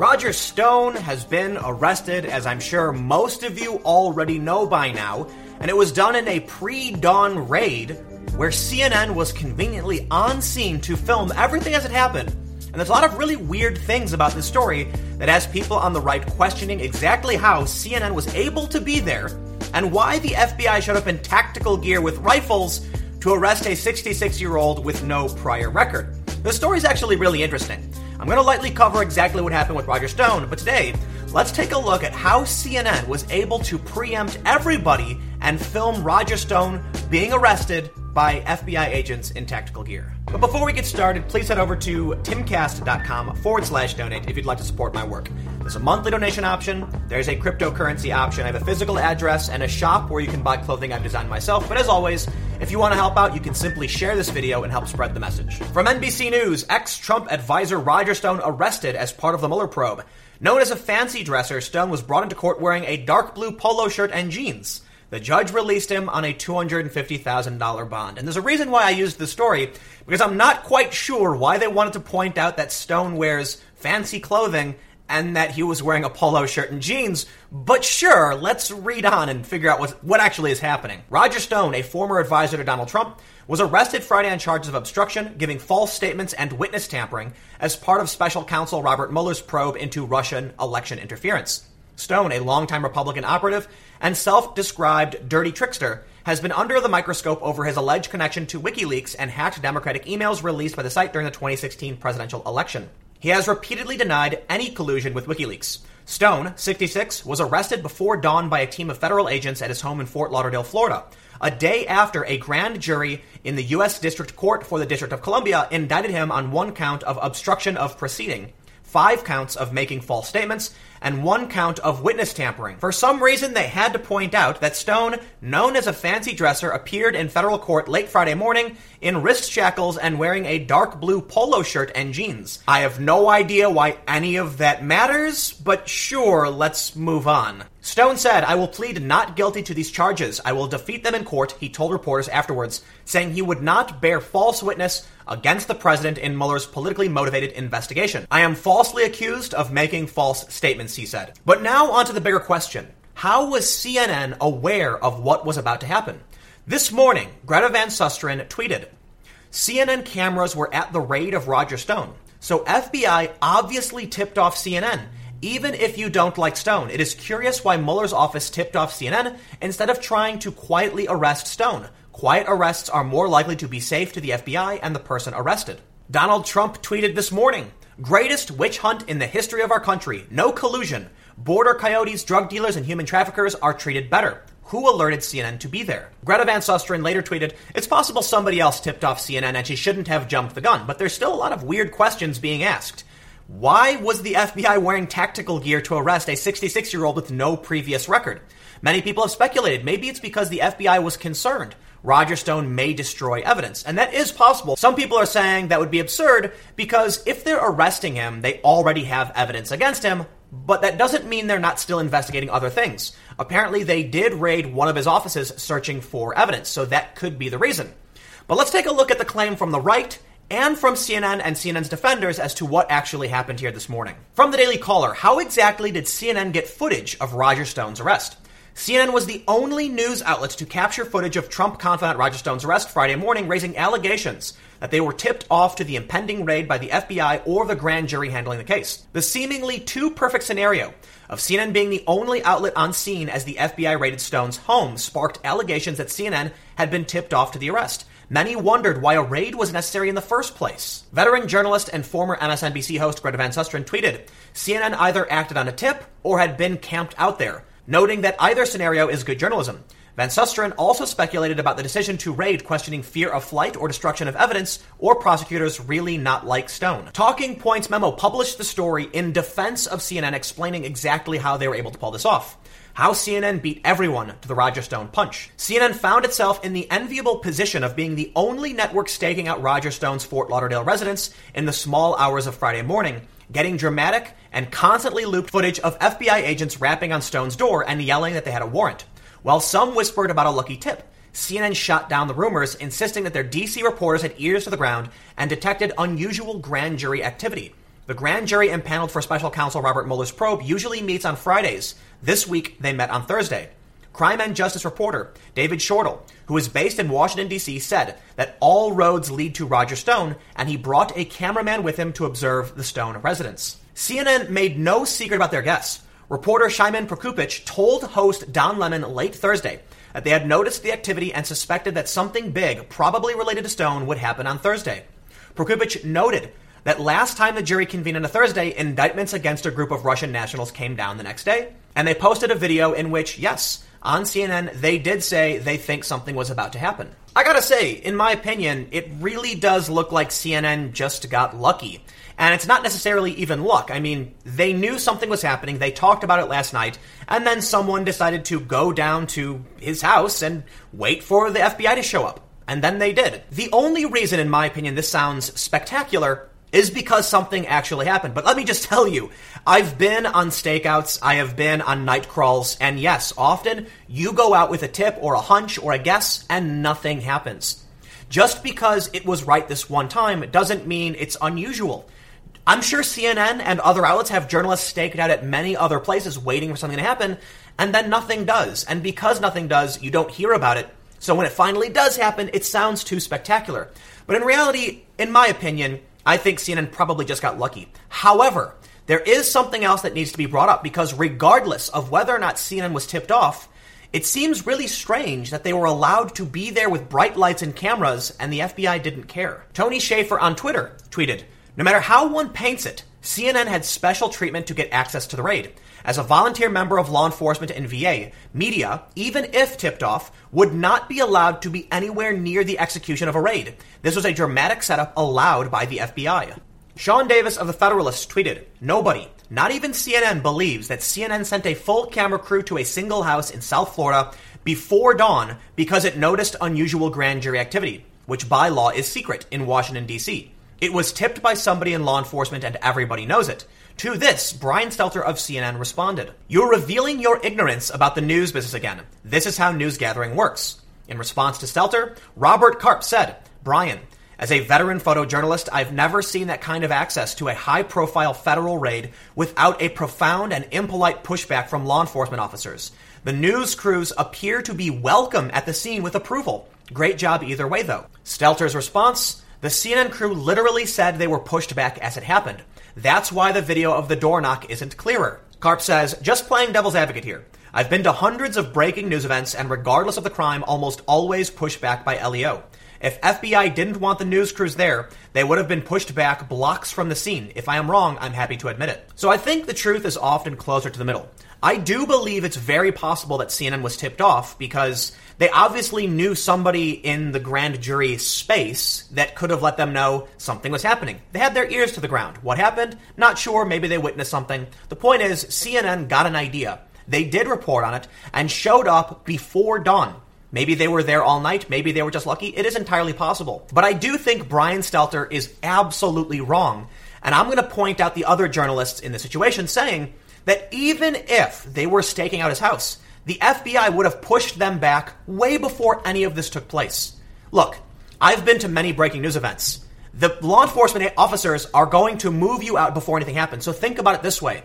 Roger Stone has been arrested, as I'm sure most of you already know by now, and it was done in a pre-dawn raid where CNN was conveniently on scene to film everything as it happened. And there's a lot of really weird things about this story that has people on the right questioning exactly how CNN was able to be there and why the FBI showed up in tactical gear with rifles to arrest a 66-year-old with no prior record. The story's actually really interesting. I'm going to lightly cover exactly what happened with Roger Stone, but today, let's take a look at how CNN was able to preempt everybody and film Roger Stone being arrested by FBI agents in tactical gear. But before we get started, please head over to timcast.com/donate if you'd like to support my work. There's a monthly donation option, there's a cryptocurrency option, I have a physical address and a shop where you can buy clothing I've designed myself, but as always, if you want to help out, you can simply share this video and help spread the message. From NBC News, ex-Trump advisor Roger Stone arrested as part of the Mueller probe. Known as a fancy dresser, Stone was brought into court wearing a dark blue polo shirt and jeans. The judge released him on a $250,000 bond. And there's a reason why I used this story, because I'm not quite sure why they wanted to point out that Stone wears fancy clothing and that he was wearing a polo shirt and jeans. But sure, let's read on and figure out what actually is happening. Roger Stone, a former advisor to Donald Trump, was arrested Friday on charges of obstruction, giving false statements, and witness tampering as part of special counsel Robert Mueller's probe into Russian election interference. Stone, a longtime Republican operative and self-described dirty trickster, has been under the microscope over his alleged connection to WikiLeaks and hacked Democratic emails released by the site during the 2016 presidential election. He has repeatedly denied any collusion with WikiLeaks. Stone, 66, was arrested before dawn by a team of federal agents at his home in Fort Lauderdale, Florida, a day after a grand jury in the U.S. District Court for the District of Columbia indicted him on one count of obstruction of proceeding, 5 counts of making false statements, and 1 count of witness tampering. For some reason, they had to point out that Stone, known as a fancy dresser, appeared in federal court late Friday morning in wrist shackles and wearing a dark blue polo shirt and jeans. I have no idea why any of that matters, but sure, let's move on. Stone said, "I will plead not guilty to these charges. I will defeat them in court," he told reporters afterwards, saying he would not bear false witness against the president in Mueller's politically motivated investigation. "I am falsely accused of making false statements," he said. But now onto the bigger question. How was CNN aware of what was about to happen? This morning, Greta Van Susteren tweeted, "CNN cameras were at the raid of Roger Stone, so FBI obviously tipped off CNN. Even if you don't like Stone, it is curious why Mueller's office tipped off CNN instead of trying to quietly arrest Stone. Quiet arrests are more likely to be safe to the FBI and the person arrested." Donald Trump tweeted this morning, "Greatest witch hunt in the history of our country. No collusion. Border coyotes, drug dealers, and human traffickers are treated better. Who alerted CNN to be there?" Greta Van Susteren later tweeted, "It's possible somebody else tipped off CNN and she shouldn't have jumped the gun, but there's still a lot of weird questions being asked. Why was the FBI wearing tactical gear to arrest a 66-year-old with no previous record? Many people have speculated maybe it's because the FBI was concerned Roger Stone may destroy evidence." And that is possible. Some people are saying that would be absurd because if they're arresting him, they already have evidence against him, but that doesn't mean they're not still investigating other things. Apparently, they did raid one of his offices searching for evidence, so that could be the reason. But let's take a look at the claim from the right and from CNN and CNN's defenders as to what actually happened here this morning. From the Daily Caller, how exactly did CNN get footage of Roger Stone's arrest? CNN was the only news outlet to capture footage of Trump confidant Roger Stone's arrest Friday morning, raising allegations that they were tipped off to the impending raid by the FBI or the grand jury handling the case. The seemingly too-perfect scenario of CNN being the only outlet on scene as the FBI raided Stone's home sparked allegations that CNN had been tipped off to the arrest. Many wondered why a raid was necessary in the first place. Veteran journalist and former MSNBC host Greta Van Susteren tweeted, "CNN either acted on a tip or had been camped out there," noting that either scenario is good journalism. Van Susteren also speculated about the decision to raid, questioning fear of flight or destruction of evidence, or prosecutors really not like Stone. Talking Points Memo published the story in defense of CNN, explaining exactly how they were able to pull this off. How CNN beat everyone to the Roger Stone punch. CNN found itself in the enviable position of being the only network staking out Roger Stone's Fort Lauderdale residence in the small hours of Friday morning, getting dramatic and constantly looped footage of FBI agents rapping on Stone's door and yelling that they had a warrant. While some whispered about a lucky tip, CNN shot down the rumors, insisting that their DC reporters had ears to the ground and detected unusual grand jury activity. The grand jury impaneled for special counsel Robert Mueller's probe usually meets on Fridays. This week, they met on Thursday. Crime and Justice reporter David Shortle, who is based in Washington, D.C., said that all roads lead to Roger Stone, and he brought a cameraman with him to observe the Stone residence. CNN made no secret about their guess. Reporter Shimon Prokupecz told host Don Lemon late Thursday that they had noticed the activity and suspected that something big, probably related to Stone, would happen on Thursday. Prokupecz noted that last time the jury convened on a Thursday, indictments against a group of Russian nationals came down the next day, and they posted a video in which, yes, on CNN, they did say they think something was about to happen. I gotta say, in my opinion, it really does look like CNN just got lucky. And it's not necessarily even luck. I mean, they knew something was happening, they talked about it last night, and then someone decided to go down to his house and wait for the FBI to show up. And then they did. The only reason, in my opinion, this sounds spectacular is because something actually happened. But let me just tell you, I've been on stakeouts, I have been on night crawls, and yes, often you go out with a tip or a hunch or a guess and nothing happens. Just because it was right this one time doesn't mean it's unusual. I'm sure CNN and other outlets have journalists staked out at many other places waiting for something to happen, and then nothing does. And because nothing does, you don't hear about it. So when it finally does happen, it sounds too spectacular. But in reality, in my opinion, I think CNN probably just got lucky. However, there is something else that needs to be brought up, because regardless of whether or not CNN was tipped off, it seems really strange that they were allowed to be there with bright lights and cameras and the FBI didn't care. Tony Schaefer on Twitter tweeted, "No matter how one paints it, CNN had special treatment to get access to the raid. As a volunteer member of law enforcement in VA, media, even if tipped off, would not be allowed to be anywhere near the execution of a raid. This was a dramatic setup allowed by the FBI." Sean Davis of the Federalist tweeted, "Nobody, not even CNN, believes that CNN sent a full camera crew to a single house in South Florida before dawn because it noticed unusual grand jury activity, which by law is secret in Washington, D.C. It was tipped by somebody in law enforcement and everybody knows it." To this, Brian Stelter of CNN responded, "You're revealing your ignorance about the news business again. This is how news gathering works." In response to Stelter, Robert Karp said, "Brian, as a veteran photojournalist, I've never seen that kind of access to a high-profile federal raid without a profound and impolite pushback from law enforcement officers. The news crews appear to be welcome at the scene with approval. Great job either way, though." Stelter's response, "The CNN crew literally said they were pushed back as it happened. That's why the video of the door knock isn't clearer." Karp says, "Just playing devil's advocate here. I've been to hundreds of breaking news events and regardless of the crime, almost always pushed back by LEO. If FBI didn't want the news crews there, they would have been pushed back blocks from the scene. If I am wrong, I'm happy to admit it." So I think the truth is often closer to the middle. I do believe it's very possible that CNN was tipped off because they obviously knew somebody in the grand jury space that could have let them know something was happening. They had their ears to the ground. What happened? Not sure. Maybe they witnessed something. The point is, CNN got an idea. They did report on it and showed up before dawn. Maybe they were there all night. Maybe they were just lucky. It is entirely possible. But I do think Brian Stelter is absolutely wrong. And I'm going to point out the other journalists in the situation saying that even if they were staking out his house, the FBI would have pushed them back way before any of this took place. Look, I've been to many breaking news events. The law enforcement officers are going to move you out before anything happens. So think about it this way.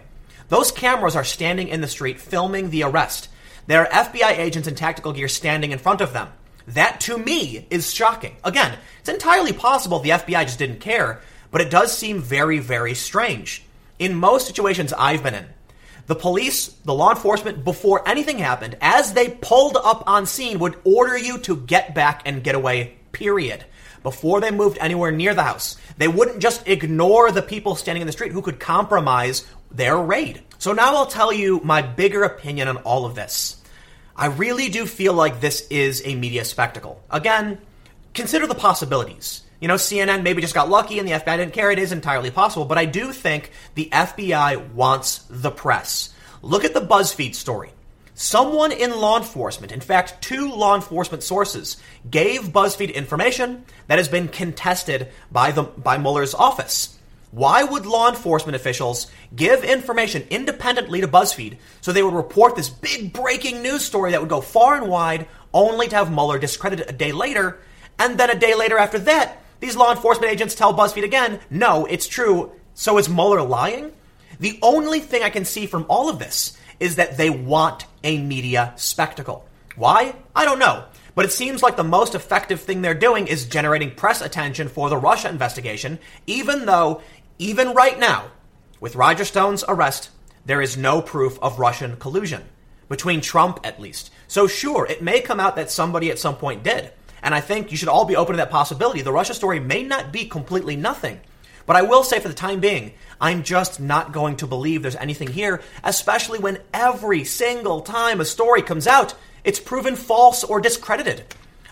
Those cameras are standing in the street filming the arrest. There are FBI agents in tactical gear standing in front of them. That, to me, is shocking. Again, it's entirely possible the FBI just didn't care, but it does seem very, very strange. In most situations I've been in, the police, the law enforcement, before anything happened, as they pulled up on scene, would order you to get back and get away, period. Before they moved anywhere near the house, they wouldn't just ignore the people standing in the street who could compromise their raid. So now I'll tell you my bigger opinion on all of this. I really do feel like this is a media spectacle. Again, consider the possibilities. You know, CNN maybe just got lucky and the FBI didn't care. It is entirely possible. But I do think the FBI wants the press. Look at the BuzzFeed story. Someone in law enforcement, in fact, two law enforcement sources, gave BuzzFeed information that has been contested by Mueller's office. Why would law enforcement officials give information independently to BuzzFeed so they would report this big breaking news story that would go far and wide only to have Mueller discredited a day later? And then a day later after that, these law enforcement agents tell BuzzFeed again, no, it's true, So is Mueller lying? The only thing I can see from all of this is that they want a media spectacle. Why? I don't know. But it seems like the most effective thing they're doing is generating press attention for the Russia investigation, even though, even right now, with Roger Stone's arrest, there is no proof of Russian collusion, between Trump at least. So sure, it may come out that somebody at some point did. And I think you should all be open to that possibility. The Russia story may not be completely nothing. But I will say for the time being, I'm just not going to believe there's anything here, especially when every single time a story comes out, it's proven false or discredited.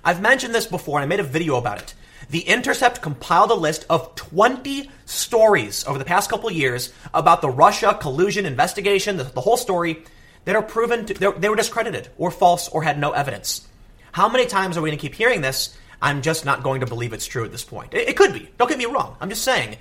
I've mentioned this before, and I made a video about it. The Intercept compiled a list of 20 stories over the past couple years about the Russia collusion investigation, the whole story, that are proven they were discredited or false or had no evidence. How many times are we going to keep hearing this? I'm just not going to believe it's true at this point. It could be. Don't get me wrong. I'm just saying.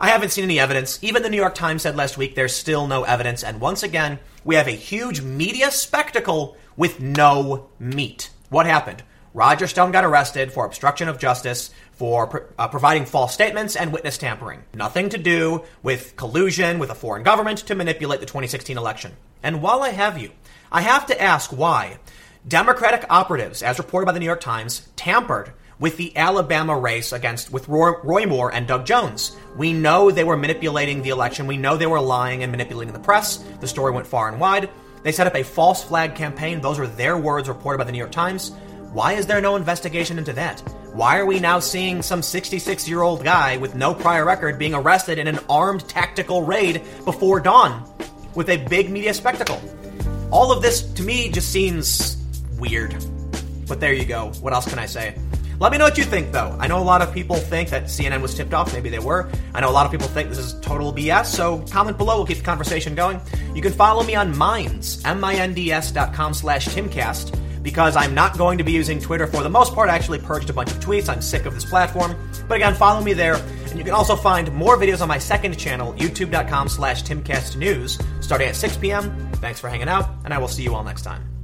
I haven't seen any evidence. Even the New York Times said last week there's still no evidence. And once again, we have a huge media spectacle with no meat. What happened? Roger Stone got arrested for obstruction of justice, for providing false statements and witness tampering. Nothing to do with collusion with a foreign government to manipulate the 2016 election. And while I have you, I have to ask why Democratic operatives, as reported by the New York Times, tampered with the Alabama race with Roy Moore and Doug Jones. We know they were manipulating the election. We know they were lying and manipulating the press. The story went far and wide. They set up a false flag campaign. Those are their words reported by the New York Times. Why is there no investigation into that? Why are we now seeing some 66-year-old guy with no prior record being arrested in an armed tactical raid before dawn with a big media spectacle? All of this, to me, just seems weird. But there you go. What else can I say? Let me know what you think, though. I know a lot of people think that CNN was tipped off. Maybe they were. I know a lot of people think this is total BS, so comment below. We'll keep the conversation going. You can follow me on Minds, MINDS.com/Timcast, because I'm not going to be using Twitter for the most part. I actually purged a bunch of tweets. I'm sick of this platform. But again, follow me there. And you can also find more videos on my second channel, YouTube.com/TimcastNews, starting at 6 p.m. Thanks for hanging out, and I will see you all next time.